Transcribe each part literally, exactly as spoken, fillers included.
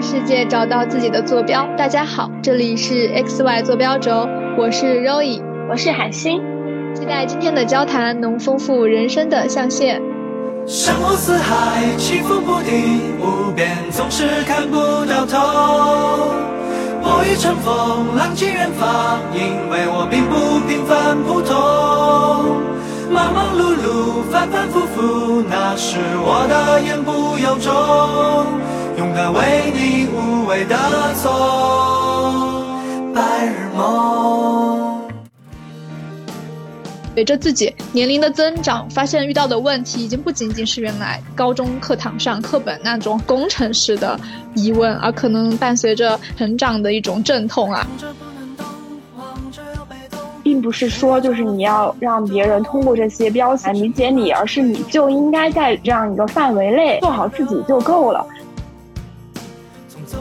玩世界，找到自己的坐标。大家好，这里是 X Y 坐标轴，我是 Roy， 我是海星。期待今天的交谈能丰富人生的象限。山盟四海，起伏不定，无边总是看不到头。我已乘风，浪迹远方，因为我并不平凡普通。忙忙碌碌，反反复复，那是我的言不由衷，勇敢为你无畏的做白日梦。随着自己年龄的增长，发现遇到的问题已经不仅仅是原来高中课堂上课本那种工程式的疑问，而可能伴随着成长的一种阵痛啊。并不是说就是你要让别人通过这些标签理解你，而是你就应该在这样一个范围内做好自己就够了。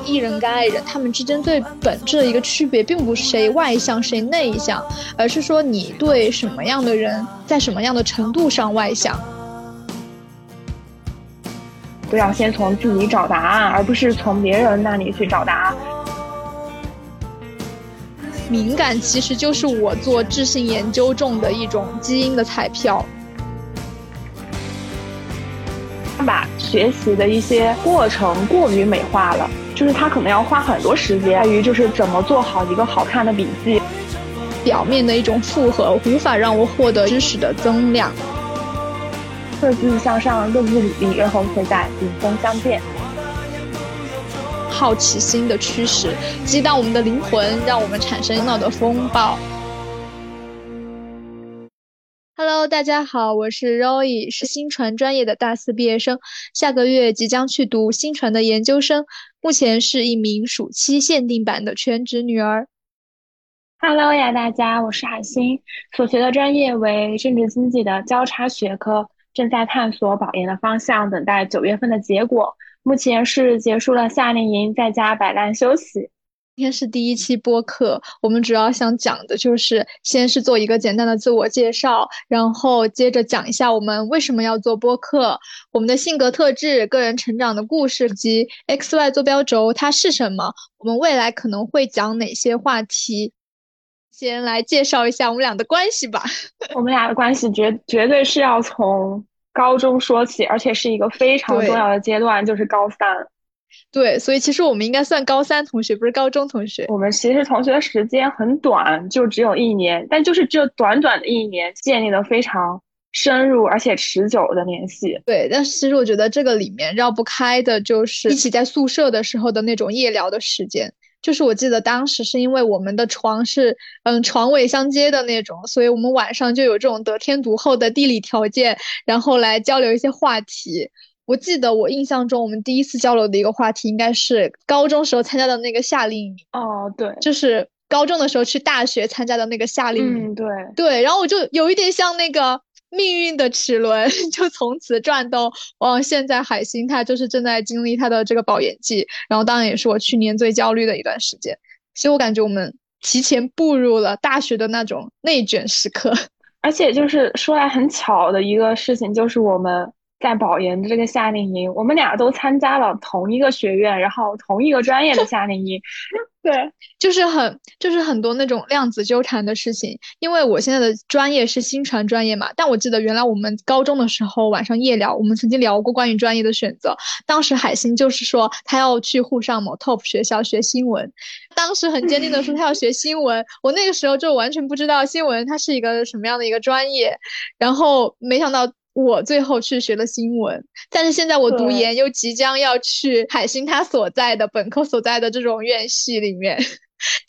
艺人跟爱人他们之间最本质的一个区别，并不是谁外向谁内向，而是说你对什么样的人在什么样的程度上外向。不要先从自己找答案，而不是从别人那里去找答案。敏感其实就是我做质性研究中的一种基因的彩票。他把学习的一些过程过于美化了，就是他可能要花很多时间在于就是怎么做好一个好看的笔记。表面的一种复合无法让我获得知识的增量。各自向上，各自努力，然后会在顶峰相见。好奇心的驱使激荡我们的灵魂，让我们产生脑的风暴。 Hello， 大家好，我是 Roy， 是新传专业的大四毕业生，下个月即将去读新传的研究生，目前是一名暑期限定版的全职女儿。 Hello 呀，大家，我是海星，所学的专业为政治经济的交叉学科，正在探索保研的方向，等待九月份的结果。目前是结束了夏令营，在家摆烂休息。今天是第一期播客，我们主要想讲的就是先是做一个简单的自我介绍，然后接着讲一下我们为什么要做播客，我们的性格特质、个人成长的故事及 X Y 坐标轴它是什么，我们未来可能会讲哪些话题。先来介绍一下我们俩的关系吧。我们俩的关系 绝, 绝对是要从高中说起，而且是一个非常重要的阶段，就是高三。对，所以其实我们应该算高三同学，不是高中同学。我们其实同学的时间很短，就只有一年，但就是只有短短的一年建立了非常深入而且持久的联系。对，但是其实我觉得这个里面绕不开的就是一起在宿舍的时候的那种夜聊的时间。就是我记得当时是因为我们的床是嗯床尾相接的那种，所以我们晚上就有这种得天独厚的地理条件，然后来交流一些话题。我记得我印象中我们第一次交流的一个话题应该是高中时候参加的那个夏令营。哦，对，就是高中的时候去大学参加的那个夏令营。嗯，对对，然后我就有一点像那个命运的齿轮，就从此转动。哦，现在海星他就是正在经历他的这个保研季，然后当然也是我去年最焦虑的一段时间，所以我感觉我们提前步入了大学的那种内卷时刻。而且就是说来很巧的一个事情，就是我们在保研的这个夏令营，我们俩都参加了同一个学院然后同一个专业的夏令营。对，就是很就是很多那种量子纠缠的事情。因为我现在的专业是新传专业嘛，但我记得原来我们高中的时候晚上夜聊，我们曾经聊过关于专业的选择。当时海星就是说他要去沪上某 top 学校学新闻，当时很坚定的说他要学新闻。我那个时候就完全不知道新闻它是一个什么样的一个专业，然后没想到我最后去学了新闻。但是现在我读研又即将要去海星他所在的本科所在的这种院系里面，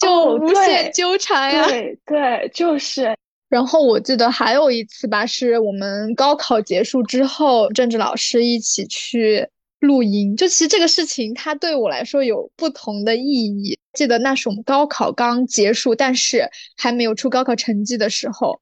就无限纠缠啊。哦，对 对, 对，就是。然后我记得还有一次吧，是我们高考结束之后，政治老师一起去露营。就其实这个事情它对我来说有不同的意义。记得那是我们高考刚结束，但是还没有出高考成绩的时候。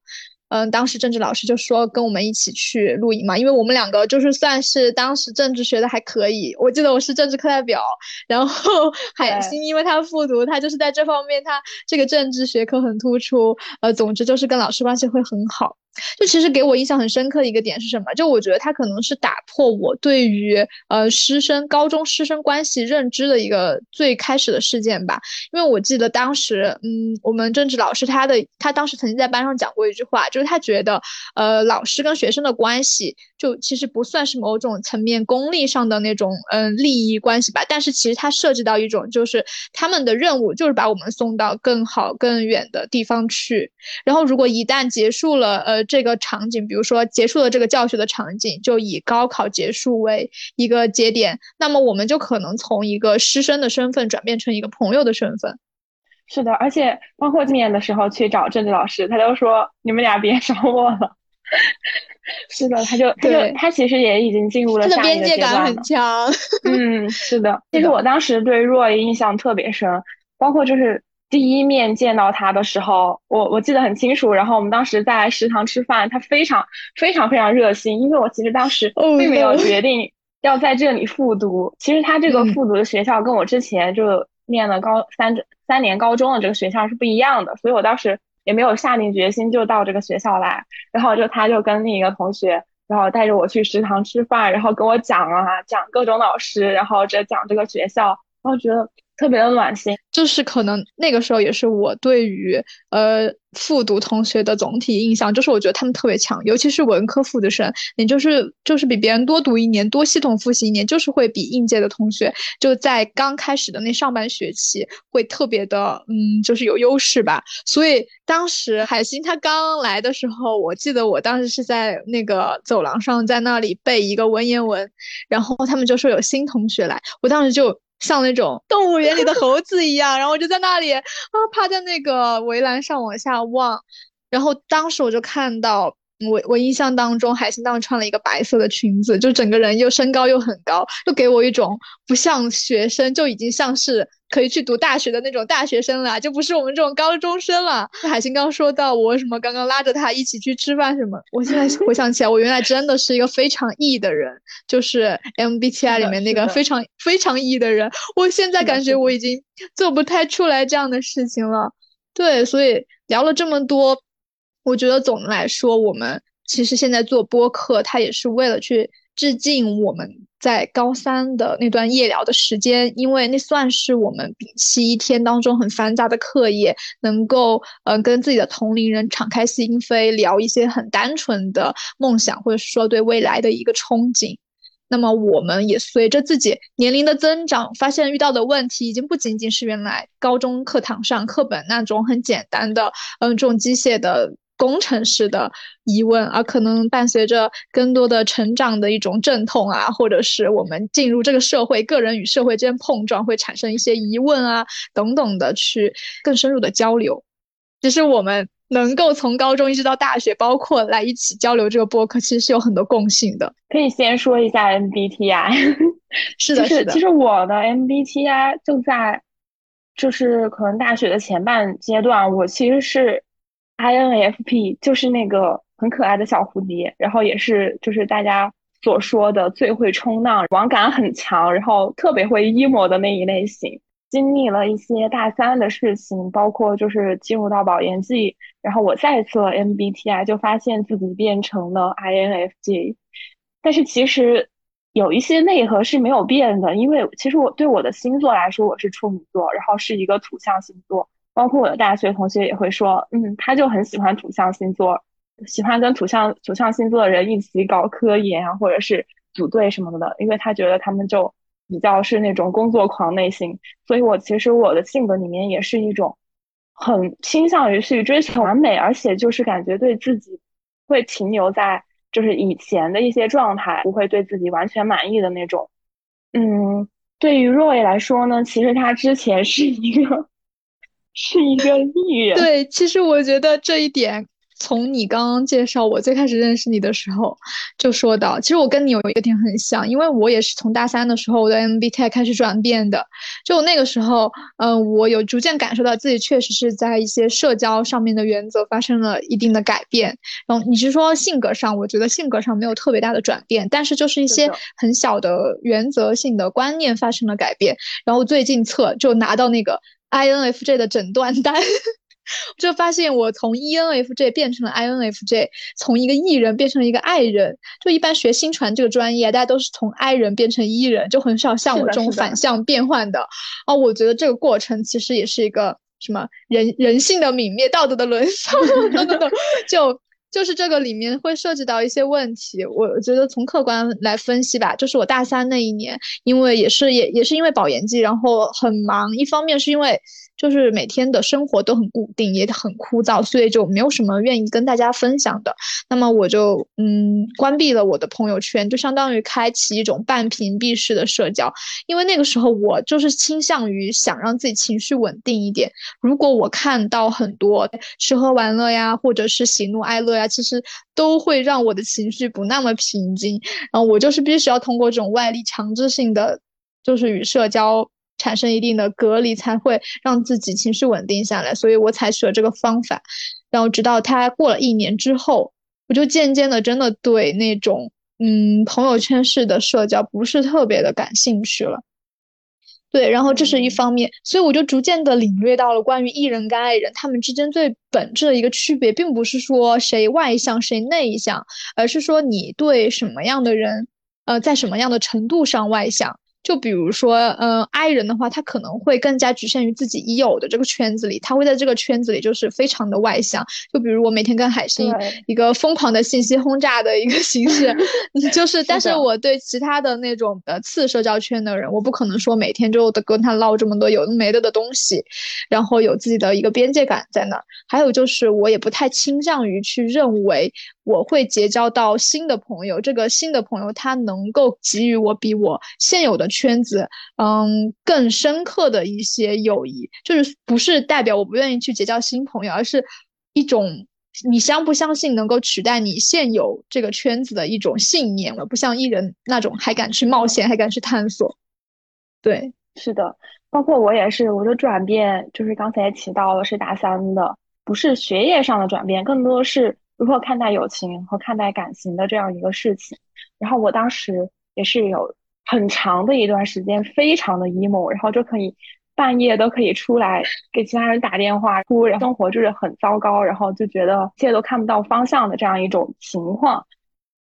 嗯，当时政治老师就说跟我们一起去露营嘛，因为我们两个就是算是当时政治学的还可以，我记得我是政治课代表，然后海星因为他复读，他就是在这方面他这个政治学科很突出。呃，总之就是跟老师关系会很好。就其实给我印象很深刻的一个点是什么，就我觉得它可能是打破我对于呃师生高中师生关系认知的一个最开始的事件吧。因为我记得当时嗯我们政治老师他的他当时曾经在班上讲过一句话，就是他觉得呃老师跟学生的关系就其实不算是某种层面功利上的那种嗯、呃、利益关系吧，但是其实它涉及到一种就是他们的任务就是把我们送到更好更远的地方去，然后如果一旦结束了呃这个场景，比如说结束了这个教学的场景，就以高考结束为一个节点，那么我们就可能从一个师生的身份转变成一个朋友的身份。是的，而且包括今年的时候去找政治老师，他就说你们俩别找我了。是的，他就他就他其实也已经进入了下一个阶段了，这个边界感很强。嗯，是的。其实我当时对Roy印象特别深，包括就是第一面见到他的时候，我我记得很清楚。然后我们当时在食堂吃饭，他非常非常非常热心，因为我其实当时并没有决定要在这里复读。Oh, 其实他这个复读的学校跟我之前就念了高三、嗯、三年高中的这个学校是不一样的，所以我当时也没有下定决心就到这个学校来。然后就他就跟另一个同学，然后带着我去食堂吃饭，然后跟我讲啊讲各种老师，然后这讲这个学校，然后觉得特别的暖心。就是可能那个时候也是我对于呃复读同学的总体印象，就是我觉得他们特别强，尤其是文科复读生，你就是就是比别人多读一年，多系统复习一年，就是会比应届的同学就在刚开始的那上半学期会特别的嗯就是有优势吧。所以当时海星他刚来的时候，我记得我当时是在那个走廊上在那里背一个文言文，然后他们就说有新同学来，我当时就像那种动物园里的猴子一样，然后我就在那里啊趴在那个围栏上往下望，然后当时我就看到我我印象当中海星当时穿了一个白色的裙子，就整个人又身高又很高，就给我一种不像学生，就已经像是可以去读大学的那种大学生了，就不是我们这种高中生了。海星刚说到我什么刚刚拉着他一起去吃饭什么，我现在回想起来我原来真的是一个非常 E 的人，就是 M B T I 里面那个非常非常 E 的人，我现在感觉我已经做不太出来这样的事情了。对，所以聊了这么多，我觉得总的来说我们其实现在做播客，它也是为了去致敬我们在高三的那段夜聊的时间，因为那算是我们摒弃一天当中很繁杂的课业，能够、呃、跟自己的同龄人敞开心扉，聊一些很单纯的梦想，或者说对未来的一个憧憬。那么我们也随着自己年龄的增长，发现遇到的问题已经不仅仅是原来高中课堂上课本那种很简单的嗯、呃，这种机械的工程式的疑问，而可能伴随着更多的成长的一种阵痛啊，或者是我们进入这个社会，个人与社会之间碰撞会产生一些疑问啊等等的去更深入的交流。其实我们能够从高中一直到大学，包括来一起交流这个播客，其实是有很多共性的。可以先说一下 M B T I。 是的是的，其实我的 M B T I 就在就是可能大学的前半阶段，我其实是I N F P， 就是那个很可爱的小蝴蝶，然后也是就是大家所说的最会冲浪，网感很强，然后特别会 emo 的那一类型。经历了一些大三的事情，包括就是进入到保研季，然后我再测 M B T I 就发现自己变成了 I N F J。 但是其实有一些内核是没有变的，因为其实我对我的星座来说，我是处女座，然后是一个土象星座，包括我的大学同学也会说，嗯，他就很喜欢土象星座，喜欢跟土象土象星座的人一起搞科研啊，或者是组队什么的，因为他觉得他们就比较是那种工作狂类型。所以我其实我的性格里面也是一种很倾向于去追求完美，而且就是感觉对自己会停留在就是以前的一些状态，不会对自己完全满意的那种。嗯，对于Roy来说呢，其实他之前是一个。是一个艺人。对，其实我觉得这一点从你刚刚介绍我最开始认识你的时候就说到，其实我跟你有一个点很像，因为我也是从大三的时候我的 M B T I 开始转变的。就那个时候嗯、呃，我有逐渐感受到自己确实是在一些社交上面的原则发生了一定的改变。然后你是说性格上，我觉得性格上没有特别大的转变，但是就是一些很小的原则性的观念发生了改变。然后最近测就拿到那个I N F J 的诊断单就发现我从 E N F J 变成了 I N F J， 从一个 E 人变成了一个 I 人。就一般学新传这个专业，大家都是从 I 人变成 E 人，就很少像我这种反向变换 的, 的, 的啊。我觉得这个过程其实也是一个什么人人性的泯灭，道德的沦丧等等等，就就是这个里面会涉及到一些问题。我觉得从客观来分析吧，就是我大三那一年，因为也是也也是因为保研季，然后很忙，一方面是因为就是每天的生活都很固定，也很枯燥，所以就没有什么愿意跟大家分享的。那么我就嗯关闭了我的朋友圈，就相当于开启一种半屏蔽式的社交。因为那个时候我就是倾向于想让自己情绪稳定一点，如果我看到很多吃喝玩乐呀，或者是喜怒哀乐呀，其实都会让我的情绪不那么平静。然后我就是必须要通过这种外力强制性的就是与社交产生一定的隔离，才会让自己情绪稳定下来，所以我采取了这个方法。然后直到它过了一年之后，我就渐渐的真的对那种嗯朋友圈式的社交不是特别的感兴趣了。对，然后这是一方面，所以我就逐渐的领略到了关于 E 人跟 I 人他们之间最本质的一个区别，并不是说谁外向谁内向，而是说你对什么样的人呃在什么样的程度上外向。就比如说嗯、呃、I 人的话，他可能会更加局限于自己已有的这个圈子里，他会在这个圈子里就是非常的外向。就比如我每天跟海星一个疯狂的信息轰炸的一个形式就是但是我对其他的那种呃次社交圈的人，我不可能说每天就跟他唠这么多有没的的东西，然后有自己的一个边界感在那儿。还有就是我也不太倾向于去认为我会结交到新的朋友，这个新的朋友他能够给予我比我现有的圈子嗯更深刻的一些友谊。就是不是代表我不愿意去结交新朋友，而是一种你相不相信能够取代你现有这个圈子的一种信念了，不像 E 人那种还敢去冒险还敢去探索。对，是的，包括我也是，我的转变就是刚才提到了是大三的，不是学业上的转变，更多是如何看待友情和看待感情的这样一个事情。然后我当时也是有很长的一段时间非常的 emo， 然后就可以半夜都可以出来给其他人打电话哭，然后生活就是很糟糕，然后就觉得一切都看不到方向的这样一种情况。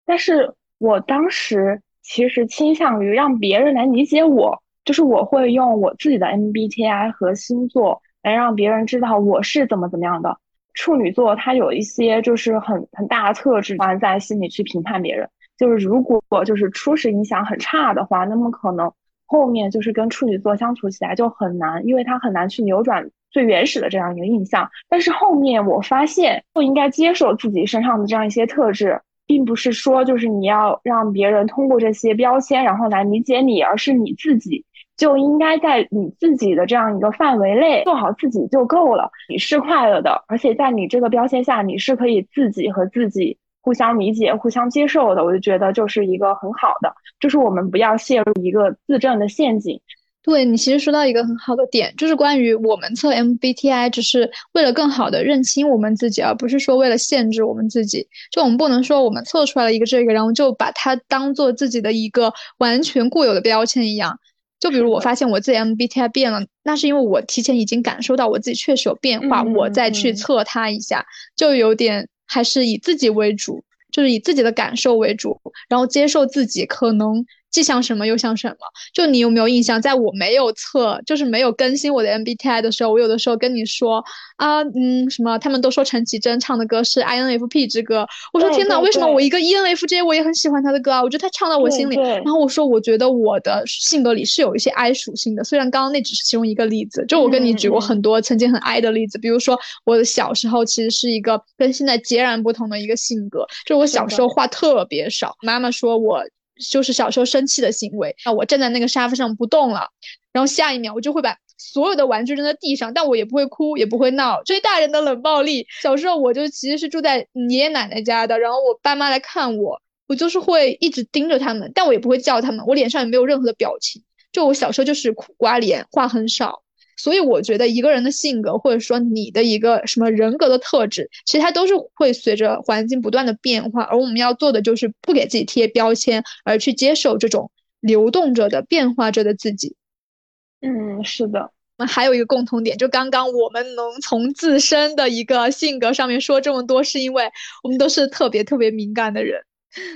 但是我当时其实倾向于让别人来理解我，就是我会用我自己的 M B T I 和星座来让别人知道我是怎么怎么样的。处女座它有一些就是很很大的特质在心里去评判别人，就是如果就是初始影响很差的话，那么可能后面就是跟处女座相处起来就很难，因为它很难去扭转最原始的这样一个印象。但是后面我发现我应该接受自己身上的这样一些特质，并不是说就是你要让别人通过这些标签然后来理解你，而是你自己就应该在你自己的这样一个范围内做好自己就够了。你是快乐的，而且在你这个标签下你是可以自己和自己互相理解互相接受的，我就觉得就是一个很好的，就是我们不要陷入一个自证的陷阱。对，你其实说到一个很好的点，就是关于我们测 M B T I 只是为了更好的认清我们自己，而不是说为了限制我们自己。就我们不能说我们测出来了一个这个，然后就把它当做自己的一个完全固有的标签一样。就比如我发现我自己 M B T I 变了，那是因为我提前已经感受到我自己确实有变化，嗯、我再去测它一下，就有点还是以自己为主，就是以自己的感受为主，然后接受自己可能既像什么又像什么。就你有没有印象，在我没有测就是没有更新我的 M B T I 的时候，我有的时候跟你说啊，嗯，什么他们都说陈绮贞唱的歌是 I N F P 之歌，我说天哪，为什么我一个 E N F J 我也很喜欢他的歌啊，我觉得他唱到我心里。然后我说我觉得我的性格里是有一些 I 属性的，虽然刚刚那只是其中一个例子，就我跟你举过很多曾经很 I 的例子、嗯、比如说我的小时候其实是一个跟现在截然不同的一个性格，就我小时候话特别少，妈妈说我就是小时候生气的行为，我站在那个沙发上不动了，然后下一秒我就会把所有的玩具扔在地上，但我也不会哭也不会闹，这是大人的冷暴力。小时候我就其实是住在爷爷奶奶家的，然后我爸妈来看我，我就是会一直盯着他们，但我也不会叫他们，我脸上也没有任何的表情，就我小时候就是苦瓜脸，话很少。所以我觉得一个人的性格或者说你的一个什么人格的特质，其实它都是会随着环境不断的变化，而我们要做的就是不给自己贴标签，而去接受这种流动着的变化着的自己。嗯，是的，我们还有一个共同点，就刚刚我们能从自身的一个性格上面说这么多，是因为我们都是特别特别敏感的人，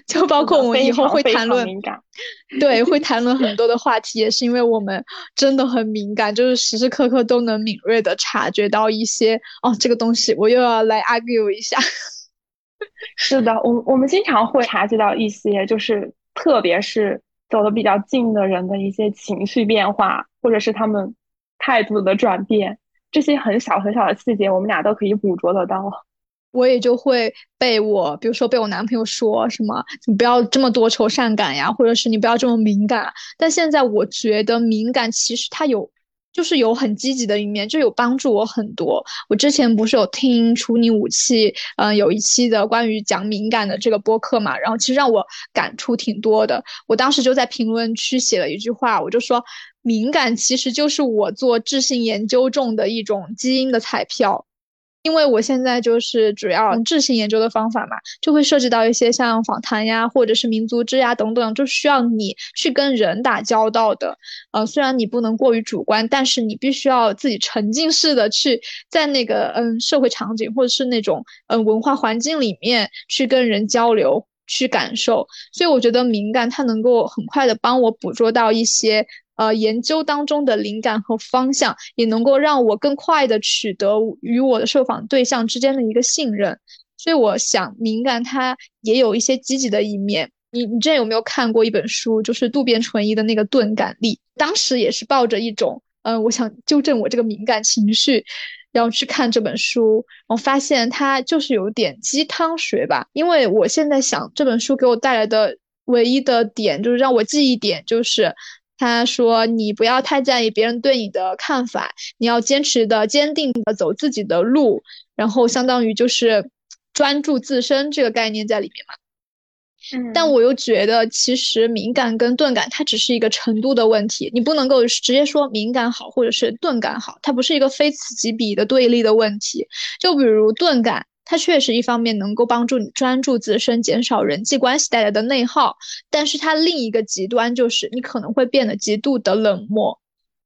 就包括我们以后会谈论，对，会谈论很多的话题，也是因为我们真的很敏感，就是时时刻刻都能敏锐的察觉到一些，哦，这个东西我又要来 argue 一下。是的，我我们经常会察觉到一些，就是特别是走得比较近的人的一些情绪变化，或者是他们态度的转变，这些很小很小的细节我们俩都可以捕捉得到。我也就会被我比如说被我男朋友说什么你不要这么多愁善感呀，或者是你不要这么敏感，但现在我觉得敏感其实它有就是有很积极的一面，就有帮助我很多。我之前不是有听处女武器嗯、呃，有一期的关于讲敏感的这个播客嘛，然后其实让我感触挺多的。我当时就在评论区写了一句话，我就说敏感其实就是我做质性研究中的一种基因的彩票，因为我现在就是主要质性研究的方法嘛，就会涉及到一些像访谈呀或者是民族志呀等等，就需要你去跟人打交道的。呃，虽然你不能过于主观，但是你必须要自己沉浸式的去在那个嗯社会场景或者是那种嗯文化环境里面去跟人交流去感受。所以我觉得敏感它能够很快的帮我捕捉到一些呃，研究当中的灵感和方向，也能够让我更快的取得与我的受访对象之间的一个信任。所以我想敏感它也有一些积极的一面。你你之前有没有看过一本书，就是渡边淳一的那个钝感力，当时也是抱着一种嗯、呃，我想纠正我这个敏感情绪然后去看这本书，我发现它就是有点鸡汤学吧。因为我现在想这本书给我带来的唯一的点就是让我记忆点，就是他说你不要太在意别人对你的看法，你要坚持的坚定的走自己的路，然后相当于就是专注自身这个概念在里面嘛。嗯，但我又觉得其实敏感跟钝感它只是一个程度的问题，你不能够直接说敏感好或者是钝感好，它不是一个非此即彼的对立的问题。就比如钝感它确实一方面能够帮助你专注自身，减少人际关系带来的内耗，但是它另一个极端就是你可能会变得极度的冷漠。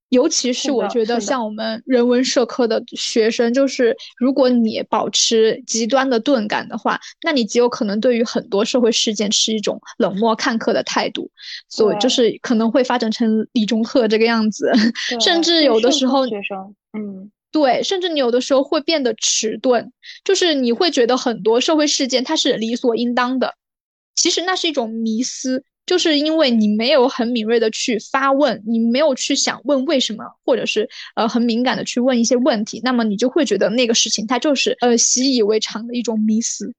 尤其是我觉得像我们人文社科的学生，就是如果你保持极端的钝感的话，那你极有可能对于很多社会事件是一种冷漠看客的态度，所以就是可能会发展成理中客这个样子，甚至有的时候学生嗯对，甚至你有的时候会变得迟钝，就是你会觉得很多社会事件它是理所应当的，其实那是一种迷思，就是因为你没有很敏锐的去发问，你没有去想问为什么，或者是呃很敏感的去问一些问题，那么你就会觉得那个事情它就是呃习以为常的一种迷思。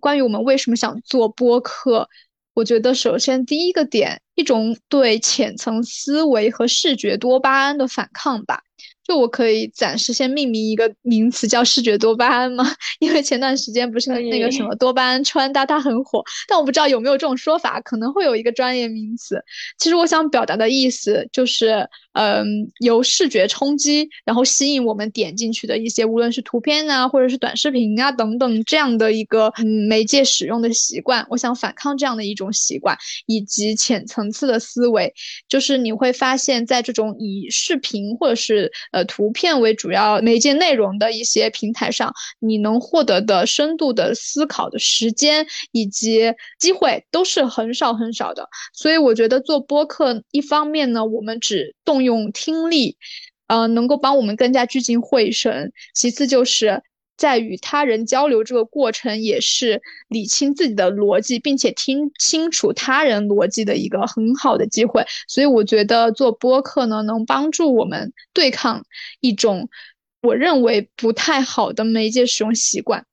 关于我们为什么想做播客，我觉得首先第一个点，一种对浅层思维和视觉多巴胺的反抗吧。就我可以暂时先命名一个名词叫视觉多巴胺吗？因为前段时间不是那个什么多巴胺穿搭它很火，但我不知道有没有这种说法，可能会有一个专业名词。其实我想表达的意思就是嗯、呃，由视觉冲击然后吸引我们点进去的一些无论是图片啊或者是短视频啊等等这样的一个、嗯、媒介使用的习惯。我想反抗这样的一种习惯以及浅层次的思维，就是你会发现在这种以视频或者是呃，图片为主要媒介内容的一些平台上，你能获得的深度的思考的时间以及机会都是很少很少的。所以我觉得做播客一方面呢，我们只动用听力呃，能够帮我们更加聚精会神，其次就是在与他人交流这个过程也是理清自己的逻辑并且听清楚他人逻辑的一个很好的机会。所以我觉得做播客呢能帮助我们对抗一种我认为不太好的媒介使用习惯。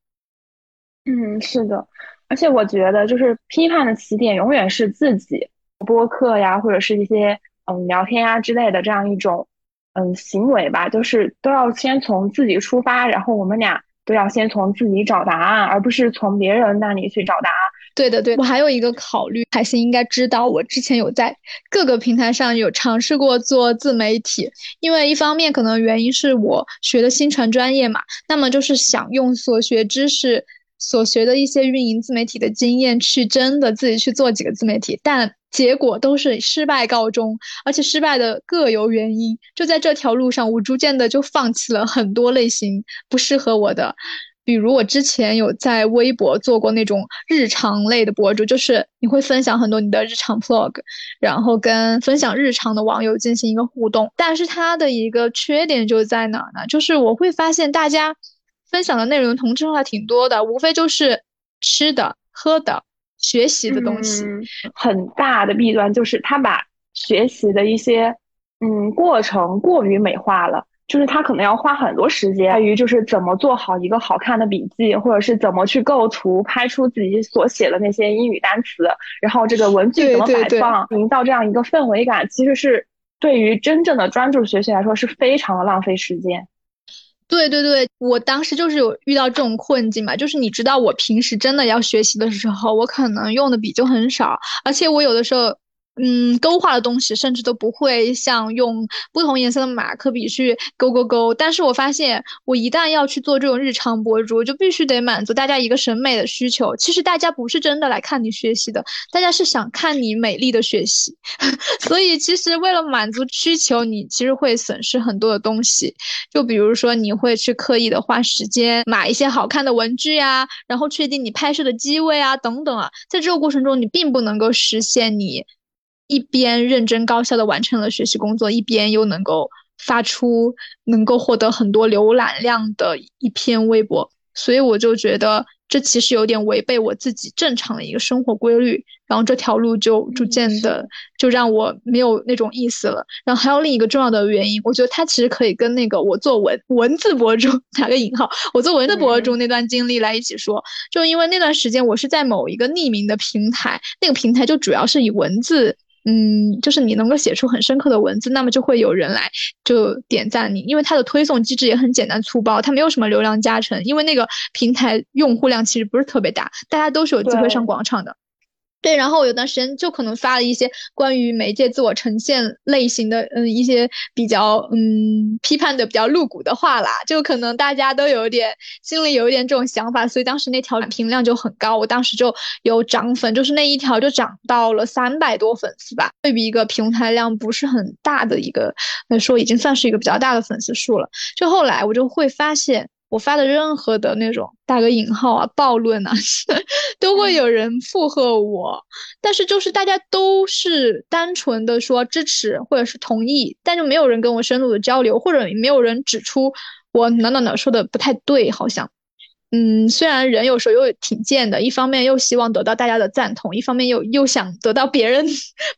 嗯，是的，而且我觉得就是批判的起点永远是自己，播客呀或者是一些嗯聊天呀之类的这样一种嗯行为吧，就是都要先从自己出发，然后我们俩都要先从自己找答案，而不是从别人那里去找答案。对的，对的。我还有一个考虑，海星应该知道我之前有在各个平台上有尝试过做自媒体，因为一方面可能原因是我学的新传专业嘛，那么就是想用所学知识所学的一些运营自媒体的经验去真的自己去做几个自媒体，但结果都是失败告终，而且失败的各有原因。就在这条路上，我逐渐的就放弃了很多类型不适合我的，比如我之前有在微博做过那种日常类的博主，就是你会分享很多你的日常 vlog， 然后跟分享日常的网友进行一个互动。但是它的一个缺点就在哪呢？就是我会发现大家分享的内容同质化挺多的，无非就是吃的、喝的、学习的东西。嗯，很大的弊端就是他把学习的一些嗯过程过于美化了，就是他可能要花很多时间在于就是怎么做好一个好看的笔记，或者是怎么去构图拍出自己所写的那些英语单词，然后这个文具怎么摆放，营造这样一个氛围感，其实是对于真正的专注学习来说是非常的浪费时间。对对对，我当时就是有遇到这种困境嘛，就是你知道我平时真的要学习的时候，我可能用的笔就很少，而且我有的时候嗯，勾画的东西甚至都不会像用不同颜色的马克笔去勾勾勾。但是我发现我一旦要去做这种日常博主，就必须得满足大家一个审美的需求。其实大家不是真的来看你学习的，大家是想看你美丽的学习所以其实为了满足需求，你其实会损失很多的东西，就比如说你会去刻意的花时间买一些好看的文具啊，然后确定你拍摄的机位啊等等啊，在这个过程中你并不能够实现你一边认真高效的完成了学习工作，一边又能够发出能够获得很多浏览量的一篇微博。所以我就觉得这其实有点违背我自己正常的一个生活规律，然后这条路就逐渐的就让我没有那种意思了。然后还有另一个重要的原因，我觉得它其实可以跟那个我做文文字博主打个引号我做文字博主那段经历来一起说。就因为那段时间我是在某一个匿名的平台，那个平台就主要是以文字嗯，就是你能够写出很深刻的文字，那么就会有人来就点赞你，因为它的推送机制也很简单粗暴，它没有什么流量加成，因为那个平台用户量其实不是特别大，大家都是有机会上广场的。对，然后我有段时间就可能发了一些关于媒介自我呈现类型的嗯一些比较嗯批判的比较露骨的话啦，就可能大家都有点心里有一点这种想法，所以当时那条评论量就很高，我当时就有涨粉，就是那一条就涨到了三百多粉丝吧，对比一个平台量不是很大的一个来说，已经算是一个比较大的粉丝数了。就后来我就会发现我发的任何的那种打个引号啊暴论啊都会有人附和我，嗯，但是就是大家都是单纯的说支持或者是同意，但就没有人跟我深入的交流，或者没有人指出我哪哪哪说的不太对好像。嗯，虽然人有时候又挺贱的，一方面又希望得到大家的赞同，一方面又又想得到别人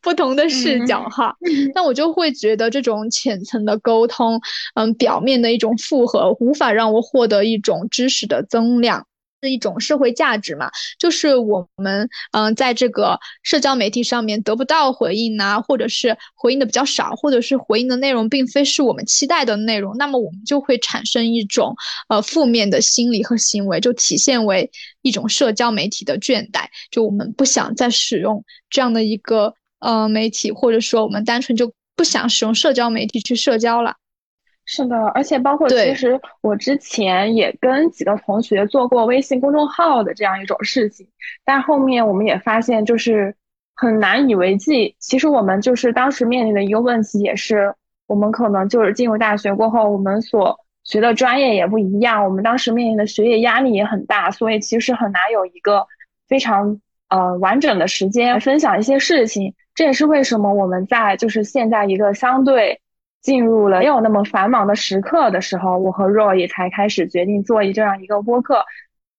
不同的视角哈。那，嗯，我就会觉得这种浅层的沟通，嗯，表面的一种附和，无法让我获得一种知识的增量，是一种社会价值嘛。就是我们嗯、呃，在这个社交媒体上面得不到回应啊，或者是回应的比较少，或者是回应的内容并非是我们期待的内容，那么我们就会产生一种呃负面的心理和行为，就体现为一种社交媒体的倦怠，就我们不想再使用这样的一个呃媒体，或者说我们单纯就不想使用社交媒体去社交了。是的，而且包括其实我之前也跟几个同学做过微信公众号的这样一种事情，但后面我们也发现就是很难以为继。其实我们就是当时面临的一个问题，也是我们可能就是进入大学过后，我们所学的专业也不一样，我们当时面临的学业压力也很大，所以其实很难有一个非常呃完整的时间分享一些事情。这也是为什么我们在就是现在一个相对进入了没有那么繁忙的时刻的时候，我和 Roy 也才开始决定做这样一个播客。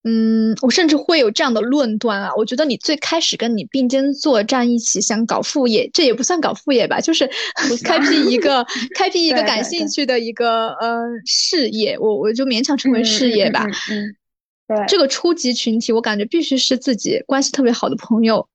嗯，我甚至会有这样的论断啊，我觉得你最开始跟你并肩作战一起想搞副业，这也不算搞副业吧，就是开辟一个开辟一个感兴趣的一个呃事业，我我就勉强成为事业吧。嗯嗯嗯，对，这个初级群体我感觉必须是自己关系特别好的朋友。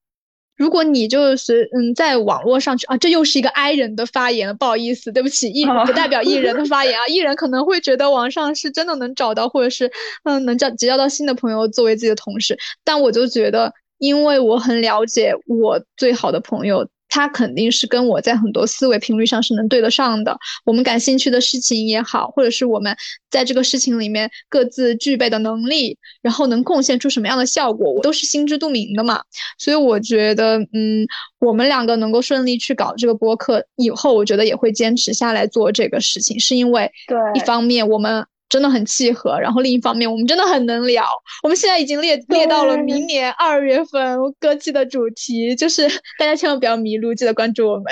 如果你就是嗯在网络上去啊，这又是一个 I 人的发言了，不好意思，对不起，艺不代表艺人的发言啊，艺人可能会觉得网上是真的能找到，或者是嗯能交结交到新的朋友作为自己的同事，但我就觉得，因为我很了解我最好的朋友它肯定是跟我在很多思维频率上是能对得上的，我们感兴趣的事情也好，或者是我们在这个事情里面各自具备的能力，然后能贡献出什么样的效果，我都是心知肚明的嘛。所以我觉得嗯，我们两个能够顺利去搞这个播客以后，我觉得也会坚持下来做这个事情，是因为一方面我们真的很契合，然后另一方面我们真的很能聊。我们现在已经列列到了明年二月份歌期的主题，就是大家千万不要迷路，记得关注我们。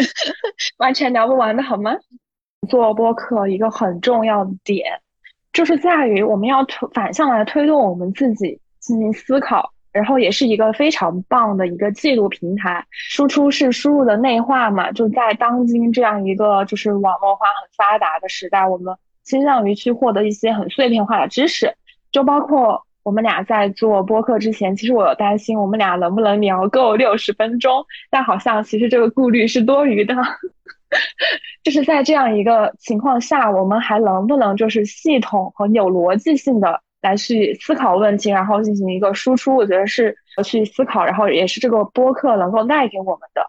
完全聊不完的好吗？做播客一个很重要的点就是在于我们要反向来推动我们自己进行思考，然后也是一个非常棒的一个记录平台。输出是输入的内化嘛，就在当今这样一个就是网络化很发达的时代，我们倾向于去获得一些很碎片化的知识，就包括我们俩在做播客之前，其实我有担心我们俩能不能聊够六十分钟，但好像其实这个顾虑是多余的。就是在这样一个情况下，我们还能不能就是系统和有逻辑性的来去思考问题，然后进行一个输出，我觉得是去思考，然后也是这个播客能够带给我们的。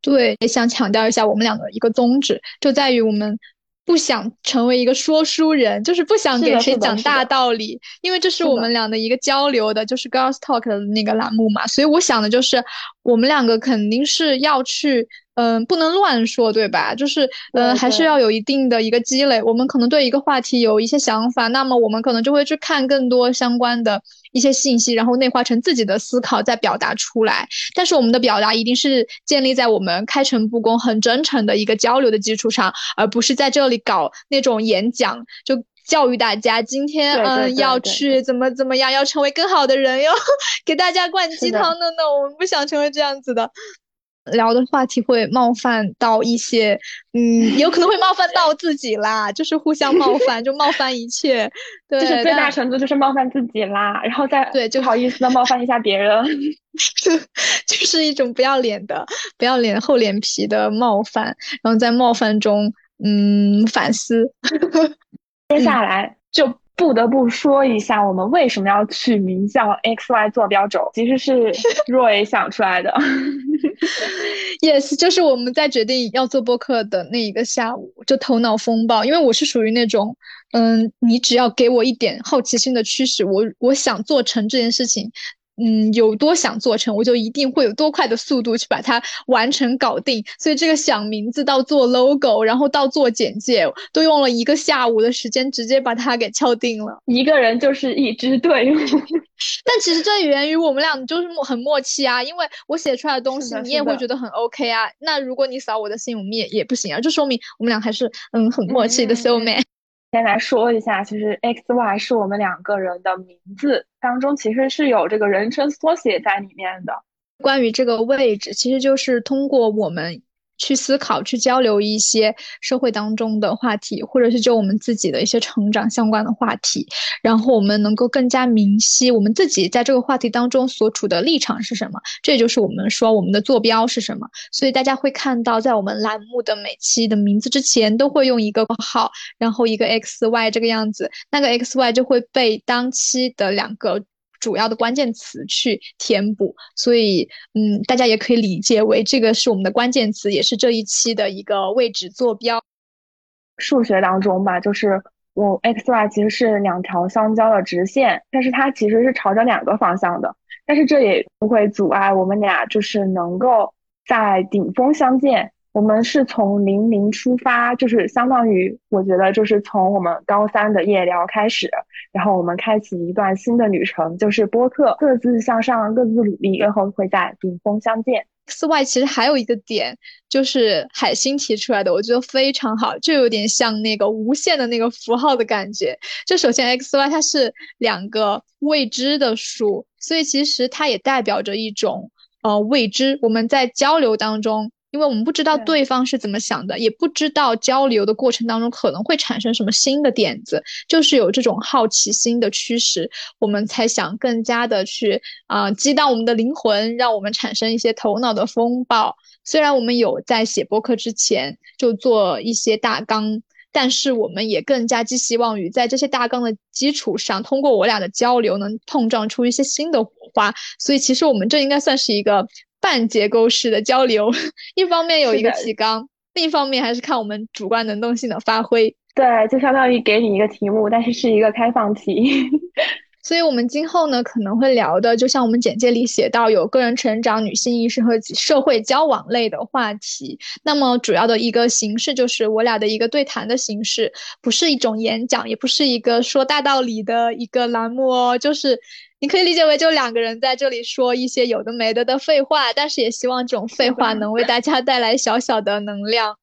对，也想强调一下我们两个一个宗旨，就在于我们不想成为一个说书人，就是不想给谁讲大道理，因为这是我们俩的一个交流的，就是 Girls Talk 的那个栏目嘛。所以我想的就是我们两个肯定是要去嗯、呃，不能乱说，对吧？就是嗯、呃，还是要有一定的一个积累。我们可能对一个话题有一些想法，那么我们可能就会去看更多相关的一些信息，然后内化成自己的思考再表达出来。但是我们的表达一定是建立在我们开诚布公很真诚的一个交流的基础上，而不是在这里搞那种演讲，就教育大家今天对对对对对嗯要去怎么怎么样，要成为更好的人哟，给大家灌鸡汤的呢，我们不想成为这样子的。聊的话题会冒犯到一些嗯，有可能会冒犯到自己啦，就是互相冒犯，就冒犯一切。对，就是最大程度就是冒犯自己啦，然后再对就不好意思的冒犯一下别人。就是一种不要脸的不要脸厚脸皮的冒犯，然后在冒犯中嗯反思。接下来就不得不说一下我们为什么要取名叫 X Y 坐标轴，其实是 Roy 想出来的。yes， 就是我们在决定要做播客的那一个下午就头脑风暴，因为我是属于那种嗯，你只要给我一点好奇心的驱使，我我想做成这件事情，嗯，有多想做成我就一定会有多快的速度去把它完成搞定。所以这个想名字到做 logo 然后到做简介都用了一个下午的时间，直接把它给敲定了。一个人就是一支队伍。但其实这源于我们俩就是很默契啊，因为我写出来的东西你也会觉得很 OK 啊，那如果你扫我的心我们也也不行啊，就说明我们俩还是嗯很默契的 soulmate。先来说一下，其实 X Y 是我们两个人的名字当中其实是有这个人称缩写在里面的。关于这个位置，其实就是通过我们去思考去交流一些社会当中的话题，或者是就我们自己的一些成长相关的话题，然后我们能够更加明晰我们自己在这个话题当中所处的立场是什么，这也就是我们说我们的坐标是什么。所以大家会看到在我们栏目的每期的名字之前都会用一个括号，然后一个 X Y 这个样子，那个 X Y 就会被当期的两个主要的关键词去填补。所以嗯，大家也可以理解为这个是我们的关键词，也是这一期的一个位置坐标。数学当中吧，就是我 X Y 其实是两条相交的直线，但是它其实是朝着两个方向的，但是这也不会阻碍我们俩就是能够在顶峰相见。我们是从零零出发，就是相当于我觉得就是从我们高三的夜聊开始，然后我们开启一段新的旅程，就是播客各自向上各自努力，然后会在顶峰相见。 X Y 其实还有一个点就是海星提出来的，我觉得非常好，就有点像那个无限的那个符号的感觉。就首先 X Y 它是两个未知的数，所以其实它也代表着一种呃未知。我们在交流当中，因为我们不知道对方是怎么想的，也不知道交流的过程当中可能会产生什么新的点子，就是有这种好奇心的驱使，我们才想更加的去啊、呃、激荡我们的灵魂，让我们产生一些头脑的风暴。虽然我们有在写播客之前就做一些大纲，但是我们也更加寄希望于在这些大纲的基础上，通过我俩的交流能碰撞出一些新的火花。所以其实我们这应该算是一个半结构式的交流，一方面有一个提纲，另一方面还是看我们主观能动性的发挥。对，就相当于给你一个题目，但是是一个开放题。所以我们今后呢可能会聊的，就像我们简介里写到有个人成长、女性意识和社会交往类的话题，那么主要的一个形式就是我俩的一个对谈的形式，不是一种演讲，也不是一个说大道理的一个栏目哦，就是你可以理解为就两个人在这里说一些有的没的的废话，但是也希望这种废话能为大家带来小小的能量。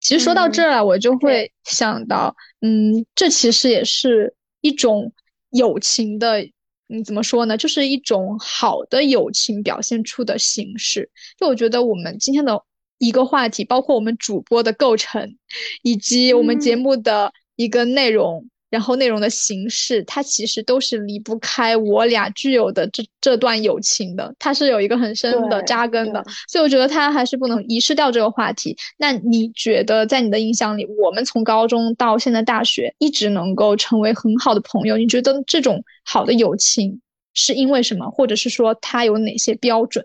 其实说到这儿啊，我就会想到嗯，这其实也是一种友情的，你怎么说呢，就是一种好的友情表现出的形式。就我觉得我们今天的一个话题，包括我们主播的构成以及我们节目的一个内容、嗯、然后内容的形式，它其实都是离不开我俩具有的这这段友情的，它是有一个很深的扎根的，所以我觉得它还是不能遗失掉这个话题。那你觉得在你的印象里，我们从高中到现在大学一直能够成为很好的朋友，你觉得这种好的友情是因为什么，或者是说它有哪些标准？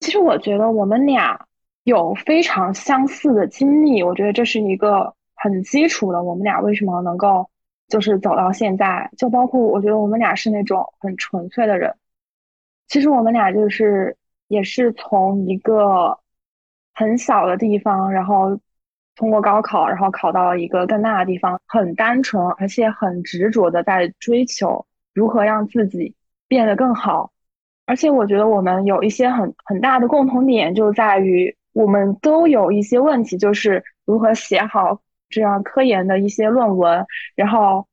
其实我觉得我们俩有非常相似的经历，我觉得这是一个很基础的，我们俩为什么能够就是走到现在，就包括我觉得我们俩是那种很纯粹的人。其实我们俩就是也是从一个很小的地方，然后通过高考，然后考到一个更大的地方，很单纯而且很执着的在追求如何让自己变得更好。而且我觉得我们有一些很很大的共同点，就在于我们都有一些问题，就是如何写好这样科研的一些论文，然后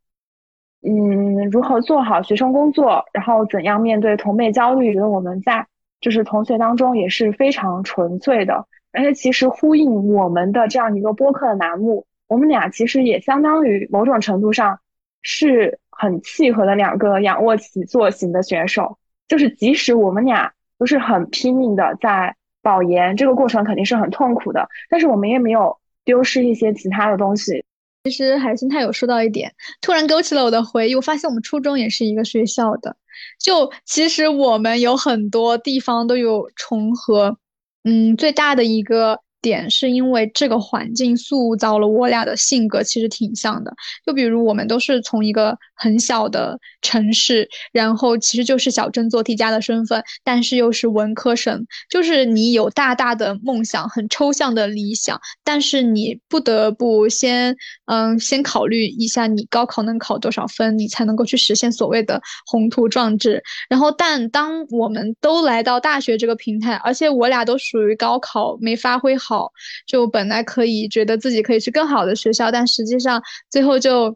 嗯，如何做好学生工作，然后怎样面对同辈焦虑。觉得我们在就是同学当中也是非常纯粹的，而且其实呼应我们的这样一个播客的栏目，我们俩其实也相当于某种程度上是很契合的两个仰卧起坐型的选手。就是即使我们俩都是很拼命的在保研，这个过程肯定是很痛苦的，但是我们也没有丢失一些其他的东西。其实海星他有说到一点，突然勾起了我的回忆，我发现我们初中也是一个学校的，就其实我们有很多地方都有重合。嗯，最大的一个点是因为这个环境塑造了我俩的性格其实挺像的。就比如我们都是从一个很小的城市，然后其实就是小镇做题家的身份，但是又是文科生，就是你有大大的梦想，很抽象的理想，但是你不得不先嗯先考虑一下你高考能考多少分，你才能够去实现所谓的宏图壮志。然后但当我们都来到大学这个平台，而且我俩都属于高考没发挥好，就本来可以觉得自己可以去更好的学校，但实际上最后就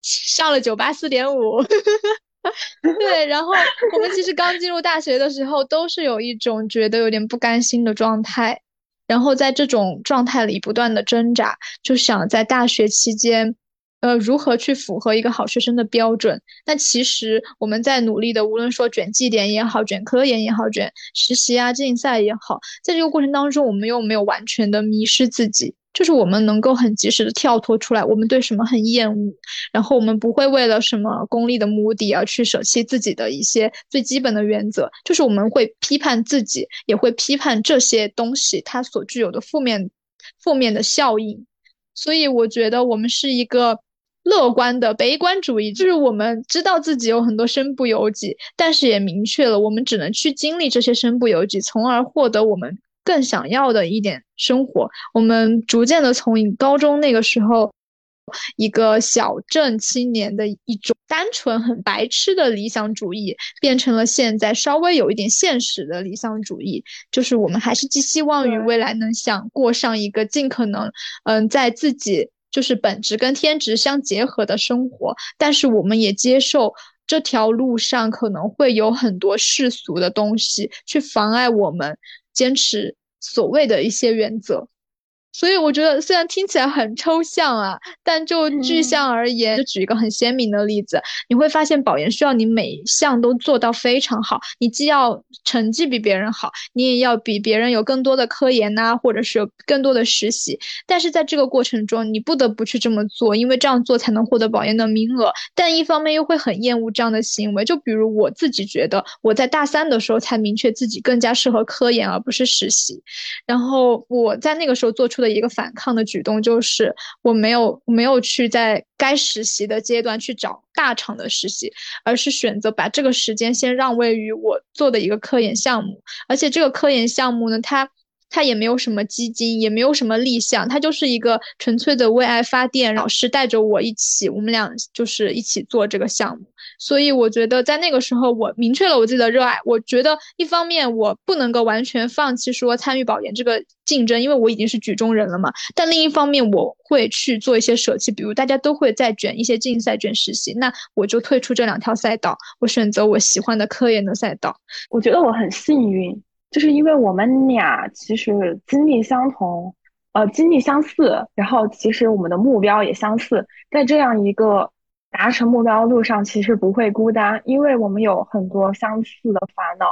上了 九八四点五 对，然后我们其实刚进入大学的时候都是有一种觉得有点不甘心的状态，然后在这种状态里不断的挣扎，就想在大学期间呃，如何去符合一个好学生的标准。那其实我们在努力的，无论说卷绩点也好，卷科研也好，卷实习啊竞赛也好，在这个过程当中我们又没有完全的迷失自己，就是我们能够很及时的跳脱出来我们对什么很厌恶，然后我们不会为了什么功利的目的而去舍弃自己的一些最基本的原则，就是我们会批判自己，也会批判这些东西它所具有的负面负面的效应。所以我觉得我们是一个乐观的悲观主义，就是我们知道自己有很多身不由己，但是也明确了我们只能去经历这些身不由己，从而获得我们更想要的一点生活。我们逐渐的从高中那个时候一个小镇青年的一种单纯很白痴的理想主义，变成了现在稍微有一点现实的理想主义，就是我们还是寄希望于未来能想过上一个尽可能嗯，在自己就是本职跟天职相结合的生活，但是我们也接受这条路上可能会有很多世俗的东西去妨碍我们坚持所谓的一些原则。所以我觉得虽然听起来很抽象啊，但就具象而言、嗯、就举一个很鲜明的例子，你会发现保研需要你每一项都做到非常好，你既要成绩比别人好，你也要比别人有更多的科研啊，或者是有更多的实习，但是在这个过程中你不得不去这么做，因为这样做才能获得保研的名额，但一方面又会很厌恶这样的行为。就比如我自己觉得我在大三的时候才明确自己更加适合科研而不是实习，然后我在那个时候做出的一个反抗的举动就是我没有没有去在该实习的阶段去找大厂的实习，而是选择把这个时间先让位于我做的一个科研项目，而且这个科研项目呢它它也没有什么基金，也没有什么立项，它就是一个纯粹的为爱发电，老师带着我一起，我们俩就是一起做这个项目。所以我觉得在那个时候我明确了我自己的热爱，我觉得一方面我不能够完全放弃说参与保研这个竞争，因为我已经是举中人了嘛，但另一方面我会去做一些舍弃，比如大家都会再卷一些竞赛卷实习，那我就退出这两条赛道，我选择我喜欢的科研的赛道。我觉得我很幸运，就是因为我们俩其实经历相同，呃，经历相似，然后其实我们的目标也相似，在这样一个达成目标路上其实不会孤单，因为我们有很多相似的烦恼，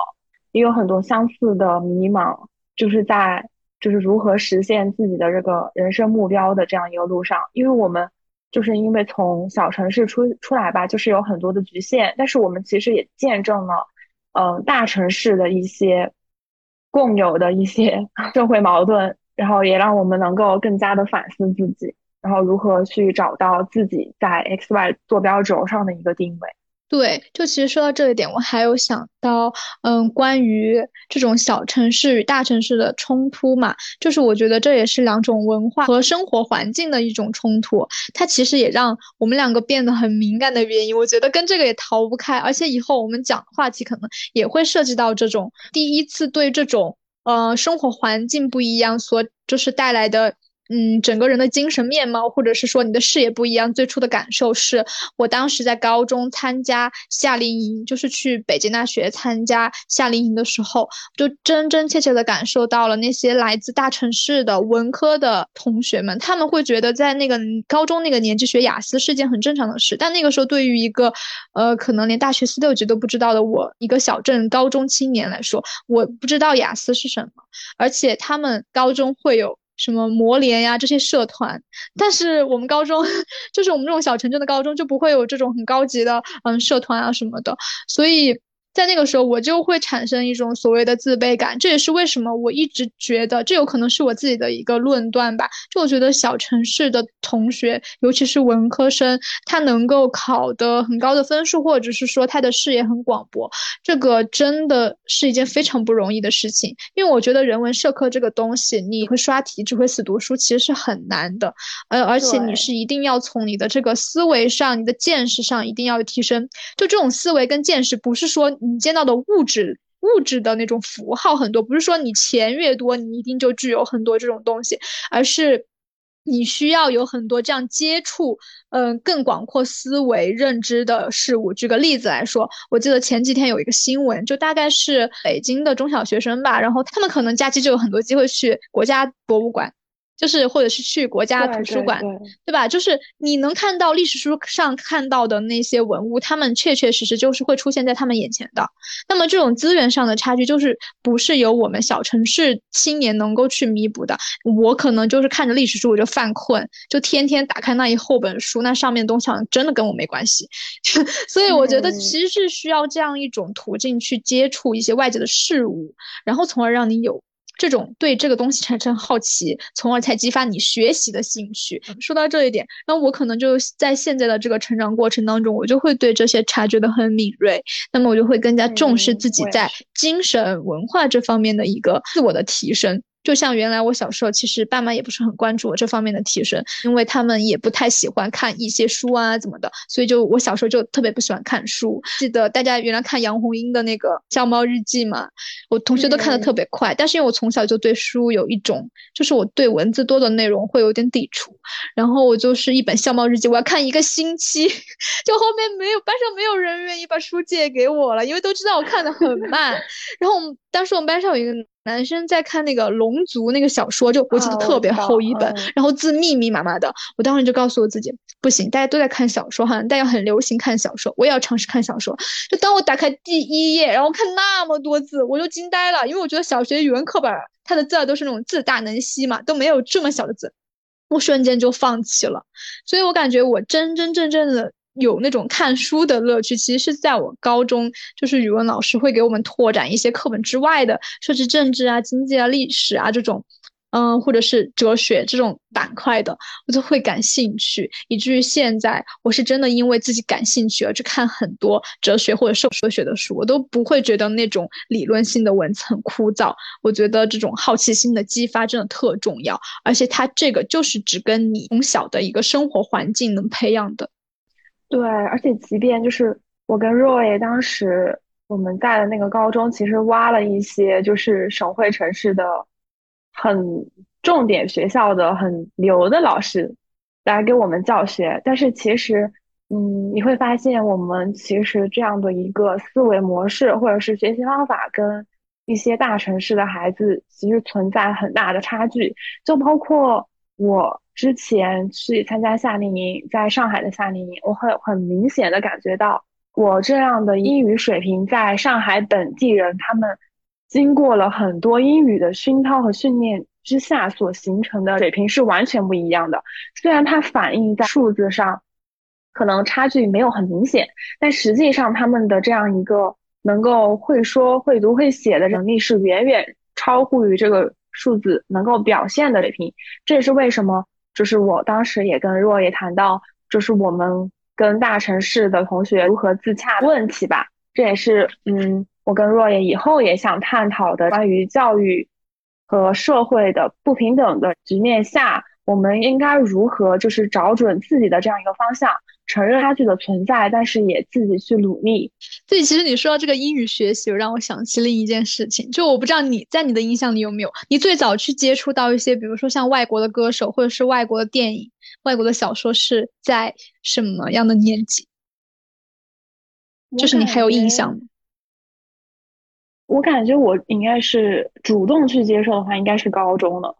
也有很多相似的迷茫，就是在就是如何实现自己的这个人生目标的这样一个路上，因为我们就是因为从小城市出出来吧，就是有很多的局限，但是我们其实也见证了，呃，大城市的一些共有的一些社会矛盾，然后也让我们能够更加的反思自己，然后如何去找到自己在 X Y 坐标轴上的一个定位。对，就其实说到这一点我还有想到嗯，关于这种小城市与大城市的冲突嘛，就是我觉得这也是两种文化和生活环境的一种冲突，它其实也让我们两个变得很敏感的原因，我觉得跟这个也逃不开，而且以后我们讲的话题可能也会涉及到这种第一次对这种呃生活环境不一样所就是带来的嗯，整个人的精神面貌，或者是说你的视野不一样。最初的感受是我当时在高中参加夏令营，就是去北京大学参加夏令营的时候，就真真切切的感受到了那些来自大城市的文科的同学们，他们会觉得在那个高中那个年纪学雅思是件很正常的事，但那个时候对于一个呃，可能连大学四六级都不知道的我一个小镇高中青年来说，我不知道雅思是什么，而且他们高中会有什么模联呀这些社团，但是我们高中就是我们这种小城镇的高中就不会有这种很高级的嗯社团啊什么的，所以在那个时候我就会产生一种所谓的自卑感，这也是为什么我一直觉得这有可能是我自己的一个论断吧，就我觉得小城市的同学尤其是文科生他能够考得很高的分数，或者是说他的视野很广博，这个真的是一件非常不容易的事情，因为我觉得人文社科这个东西你会刷题只会死读书其实是很难的，呃，而且你是一定要从你的这个思维上你的见识上一定要提升，就这种思维跟见识不是说你见到的物质物质的那种符号很多，不是说你钱越多你一定就具有很多这种东西，而是你需要有很多这样接触嗯、呃，更广阔思维认知的事物。举个例子来说，我记得前几天有一个新闻，就大概是北京的中小学生吧，然后他们可能假期就有很多机会去国家博物馆，就是或者是去国家图书馆， 对, 对, 对, 对吧，就是你能看到历史书上看到的那些文物，他们确确实实就是会出现在他们眼前的，那么这种资源上的差距就是不是由我们小城市青年能够去弥补的，我可能就是看着历史书我就犯困，就天天打开那一厚本书，那上面的东西好像真的跟我没关系所以我觉得其实是需要这样一种途径去接触一些外界的事物，然后从而让你有这种对这个东西产生好奇，从而才激发你学习的兴趣。说到这一点，那我可能就在现在的这个成长过程当中，我就会对这些察觉得很敏锐，那么我就会更加重视自己在精神文化这方面的一个自我的提升。就像原来我小时候其实爸妈也不是很关注我这方面的提升，因为他们也不太喜欢看一些书啊怎么的，所以就我小时候就特别不喜欢看书。记得大家原来看杨红樱的那个《笑猫日记》嘛，我同学都看得特别快、嗯、但是因为我从小就对书有一种就是我对文字多的内容会有点抵触，然后我就是一本《笑猫日记》我要看一个星期就后面没有班上没有人愿意把书借给我了，因为都知道我看得很慢然后我们当时我们班上有一个男生在看那个龙族那个小说，就我记得特别厚一本、哦、然后字密密麻麻的，我当时就告诉我自己不行，大家都在看小说，好像大家很流行看小说，我也要尝试看小说。就当我打开第一页然后看那么多字，我就惊呆了，因为我觉得小学语文课本它的字都是那种字大能吸嘛，都没有这么小的字，我瞬间就放弃了。所以我感觉我真真正正的有那种看书的乐趣，其实是在我高中，就是语文老师会给我们拓展一些课本之外的，涉及政治啊、经济啊、历史啊这种，嗯、呃，或者是哲学这种板块的，我就会感兴趣，以至于现在我是真的因为自己感兴趣而去看很多哲学或者受哲学的书，我都不会觉得那种理论性的文字很枯燥。我觉得这种好奇心的激发真的特重要，而且它这个就是只跟你从小的一个生活环境能培养的。对，而且即便就是我跟 Roy 当时我们在的那个高中，其实挖了一些就是省会城市的很重点学校的很牛的老师来给我们教学，但是其实嗯，你会发现我们其实这样的一个思维模式或者是学习方法跟一些大城市的孩子其实存在很大的差距。就包括我之前去参加夏令营，在上海的夏令营，我会很明显的感觉到我这样的英语水平，在上海本地人他们经过了很多英语的熏陶和训练之下所形成的水平是完全不一样的。虽然它反映在数字上可能差距没有很明显，但实际上他们的这样一个能够会说会读会写的能力是远远超乎于这个数字能够表现的水平。这也是为什么就是我当时也跟若也谈到，就是我们跟大城市的同学如何自洽的问题吧。这也是嗯，我跟若也以后也想探讨的关于教育和社会的不平等的局面下，我们应该如何就是找准自己的这样一个方向，承认差距的存在，但是也自己去努力。对，其实你说到这个英语学习让我想起另一件事情，就我不知道你在你的印象里有没有，你最早去接触到一些比如说像外国的歌手或者是外国的电影外国的小说是在什么样的年纪，就是你还有印象吗？我感觉我应该是主动去接受的话应该是高中了。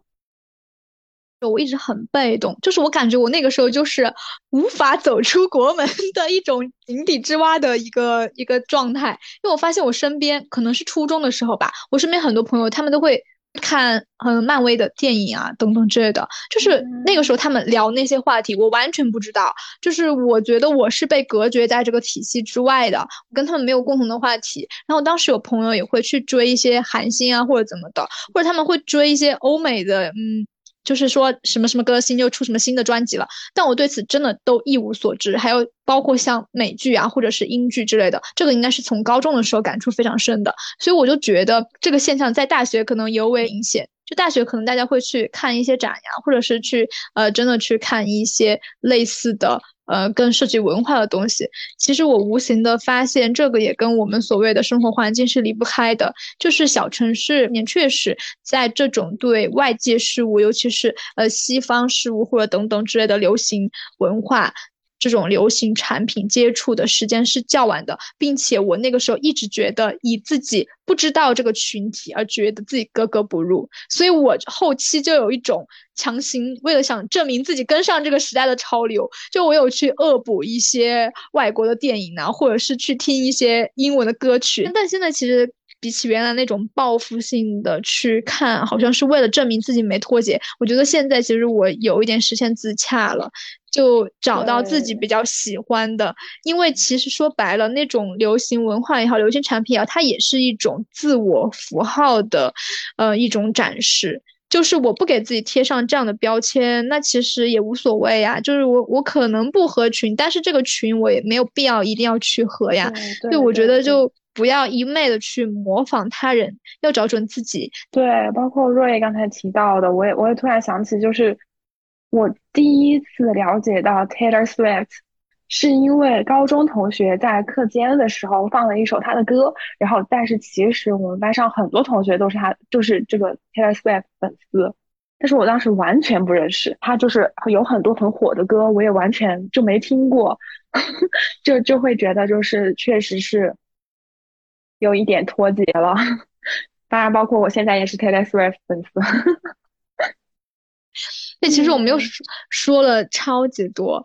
我一直很被动，就是我感觉我那个时候就是无法走出国门的一种井底之蛙的一个一个状态。因为我发现我身边可能是初中的时候吧，我身边很多朋友他们都会看嗯漫威的电影啊等等之类的，就是那个时候他们聊那些话题我完全不知道，就是我觉得我是被隔绝在这个体系之外的，我跟他们没有共同的话题。然后当时有朋友也会去追一些韩星啊或者怎么的，或者他们会追一些欧美的嗯就是说什么什么歌星又出什么新的专辑了，但我对此真的都一无所知。还有包括像美剧啊或者是英剧之类的，这个应该是从高中的时候感触非常深的。所以我就觉得这个现象在大学可能尤为明显，就大学可能大家会去看一些展呀，或者是去呃真的去看一些类似的呃跟涉及文化的东西。其实我无形的发现这个也跟我们所谓的生活环境是离不开的，就是小城市也确实在这种对外界事物，尤其是呃西方事物或者等等之类的流行文化这种流行产品接触的时间是较晚的。并且我那个时候一直觉得以自己不知道这个群体而觉得自己格格不入，所以我后期就有一种强行为了想证明自己跟上这个时代的潮流，就我有去恶补一些外国的电影啊，或者是去听一些英文的歌曲。但现在其实比起原来那种报复性的去看好像是为了证明自己没脱节，我觉得现在其实我有一点实现自洽了，就找到自己比较喜欢的。因为其实说白了那种流行文化也好流行产品也好，它也是一种自我符号的呃一种展示，就是我不给自己贴上这样的标签那其实也无所谓啊，就是我我可能不合群，但是这个群我也没有必要一定要去合呀。所以我觉得就不要一昧的去模仿他人，要找准自己。对，包括Roy刚才提到的，我也我也突然想起，就是我第一次了解到 Taylor Swift 是因为高中同学在课间的时候放了一首他的歌，然后但是其实我们班上很多同学都是他就是这个 Taylor Swift 粉丝，但是我当时完全不认识他，就是有很多很火的歌我也完全就没听过就就会觉得就是确实是有一点脱节了当然包括我现在也是 Taylor Swift 粉丝。对，其实我们又说了超级多，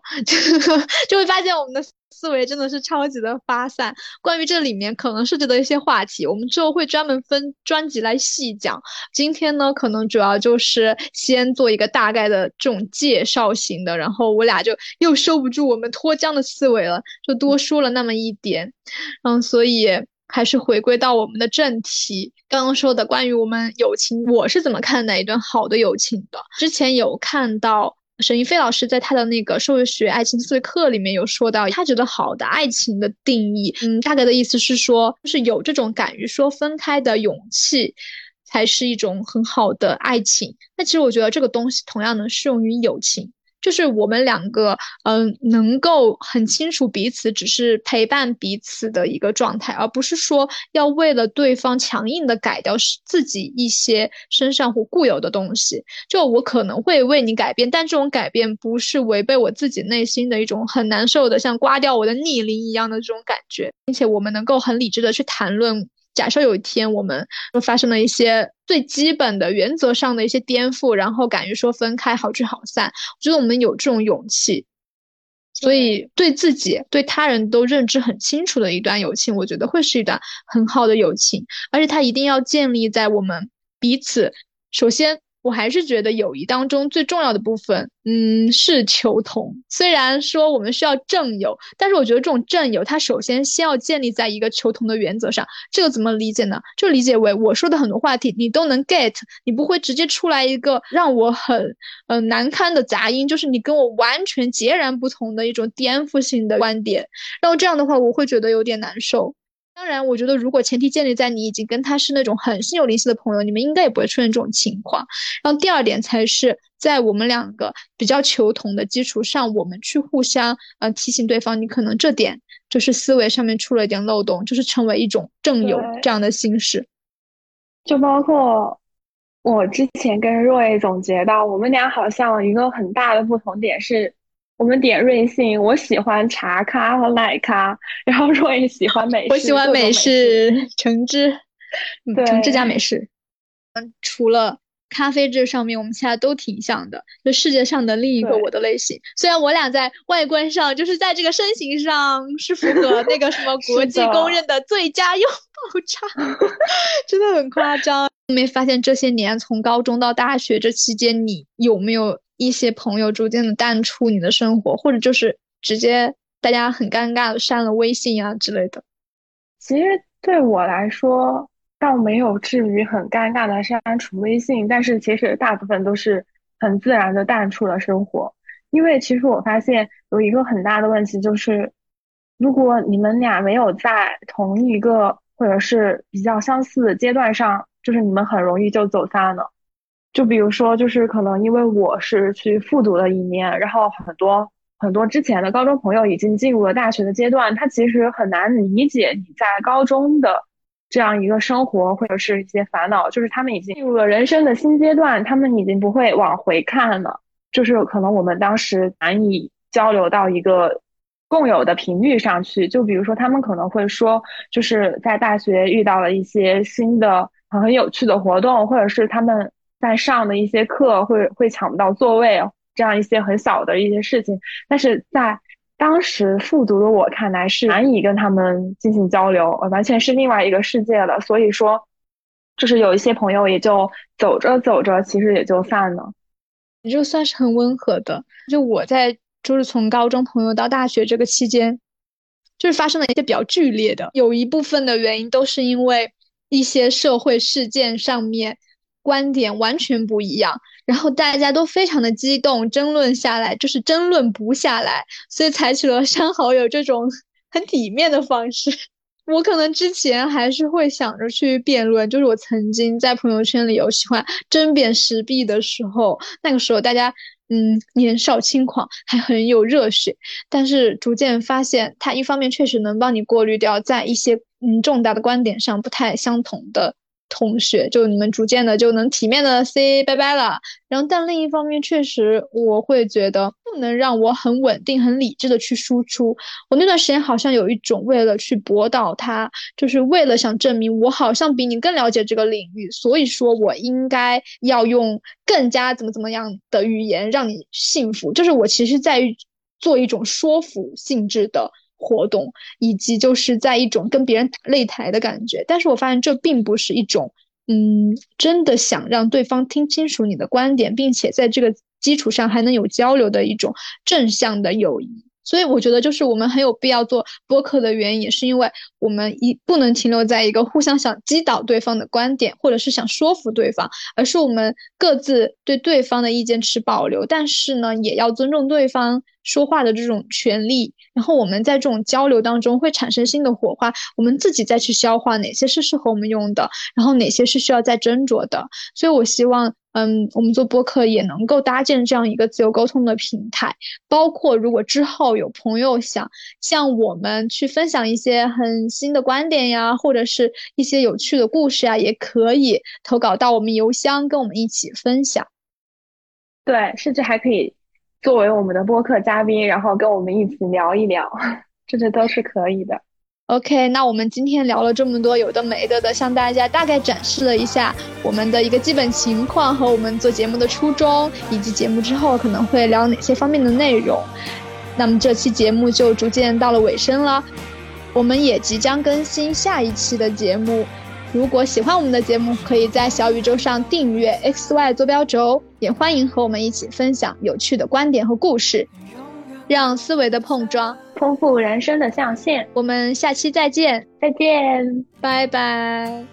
就会发现我们的思维真的是超级的发散。关于这里面可能涉及的一些话题，我们之后会专门分专辑来细讲。今天呢，可能主要就是先做一个大概的这种介绍型的，然后我俩就又收不住我们脱缰的思维了，就多说了那么一点。嗯，所以还是回归到我们的正题，刚刚说的关于我们友情，我是怎么看待一段好的友情的。之前有看到沈一飞老师在他的那个社会学爱情思维课里面有说到，他觉得好的爱情的定义，嗯，大概的意思是说，就是有这种敢于说分开的勇气，才是一种很好的爱情。那其实我觉得这个东西同样能适用于友情。就是我们两个嗯、呃，能够很清楚彼此只是陪伴彼此的一个状态，而不是说要为了对方强硬的改掉自己一些身上或固有的东西。就我可能会为你改变，但这种改变不是违背我自己内心的一种很难受的像刮掉我的逆鳞一样的这种感觉。并且我们能够很理智的去谈论，假设有一天我们发生了一些最基本的原则上的一些颠覆，然后敢于说分开，好聚好散。我觉得我们有这种勇气，所以对自己对他人都认知很清楚的一段友情，我觉得会是一段很好的友情。而且它一定要建立在我们彼此，首先我还是觉得友谊当中最重要的部分，嗯，是求同。虽然说我们需要正友，但是我觉得这种正友它首先先要建立在一个求同的原则上。这个怎么理解呢？就理解为我说的很多话题你都能 get， 你不会直接出来一个让我很、呃、难堪的杂音，就是你跟我完全截然不同的一种颠覆性的观点，然后这样的话我会觉得有点难受。当然我觉得如果前提建立在你已经跟他是那种很心有灵犀的朋友，你们应该也不会出现这种情况。然后第二点才是在我们两个比较求同的基础上，我们去互相呃提醒对方，你可能这点就是思维上面出了一点漏洞，就是成为一种正友这样的形式。就包括我之前跟Roy总结到，我们俩好像一个很大的不同点是我们点瑞幸，我喜欢茶咖和奶咖，然后若也喜欢美式，我喜欢美式橙汁，橙汁加美式。嗯，除了咖啡这上面，我们其他都挺像的，就世界上的另一个我的类型。虽然我俩在外观上，就是在这个身形上是符合那个什么国际公认的最佳拥抱差，真的很夸张。没发现这些年从高中到大学这期间，你有没有一些朋友逐渐的淡出你的生活，或者就是直接大家很尴尬的删了微信啊之类的？其实对我来说倒没有至于很尴尬的删除微信，但是其实大部分都是很自然的淡出了生活。因为其实我发现有一个很大的问题，就是如果你们俩没有在同一个或者是比较相似的阶段上，就是你们很容易就走散了。就比如说，就是可能因为我是去复读了一年，然后很多很多之前的高中朋友已经进入了大学的阶段，他其实很难理解你在高中的这样一个生活或者是一些烦恼，就是他们已经进入了人生的新阶段，他们已经不会往回看了。就是可能我们当时难以交流到一个共有的频率上去。就比如说他们可能会说，就是在大学遇到了一些新的很有趣的活动，或者是他们在上的一些课会会抢不到座位，这样一些很小的一些事情，但是在当时复读的我看来是难以跟他们进行交流，完全是另外一个世界的。所以说就是有一些朋友也就走着走着其实也就散了。你就算是很温和的，就我在就是从高中朋友到大学这个期间，就是发生了一些比较剧烈的，有一部分的原因都是因为一些社会事件上面观点完全不一样，然后大家都非常的激动，争论下来就是争论不下来，所以采取了删好友这种很体面的方式。我可能之前还是会想着去辩论，就是我曾经在朋友圈里有喜欢争辩时弊的时候，那个时候大家嗯年少轻狂还很有热血，但是逐渐发现它一方面确实能帮你过滤掉在一些嗯重大的观点上不太相同的同学，就你们逐渐的就能体面的 say 拜拜了。然后但另一方面确实我会觉得不能让我很稳定很理智的去输出，我那段时间好像有一种为了去驳倒他，就是为了想证明我好像比你更了解这个领域，所以说我应该要用更加怎么怎么样的语言让你信服，就是我其实在于做一种说服性质的活动，以及就是在一种跟别人打擂台的感觉。但是我发现这并不是一种嗯，真的想让对方听清楚你的观点，并且在这个基础上还能有交流的一种正向的友谊。所以我觉得就是我们很有必要做播客的原因，也是因为我们一不能停留在一个互相想击倒对方的观点，或者是想说服对方，而是我们各自对对方的意见持保留，但是呢也要尊重对方说话的这种权利。然后我们在这种交流当中会产生新的火花，我们自己再去消化哪些是适合我们用的，然后哪些是需要再斟酌的。所以我希望嗯，我们做播客也能够搭建这样一个自由沟通的平台，包括如果之后有朋友想向我们去分享一些很新的观点呀，或者是一些有趣的故事呀，也可以投稿到我们邮箱跟我们一起分享。对，甚至还可以作为我们的播客嘉宾，然后跟我们一起聊一聊，这些都是可以的。OK， 那我们今天聊了这么多有的没的的，向大家大概展示了一下我们的一个基本情况和我们做节目的初衷，以及节目之后可能会聊哪些方面的内容。那么这期节目就逐渐到了尾声了，我们也即将更新下一期的节目。如果喜欢我们的节目，可以在小宇宙上订阅 X Y 坐标轴，也欢迎和我们一起分享有趣的观点和故事，让思维的碰撞丰富人生的象限。我们下期再见，再见，拜拜。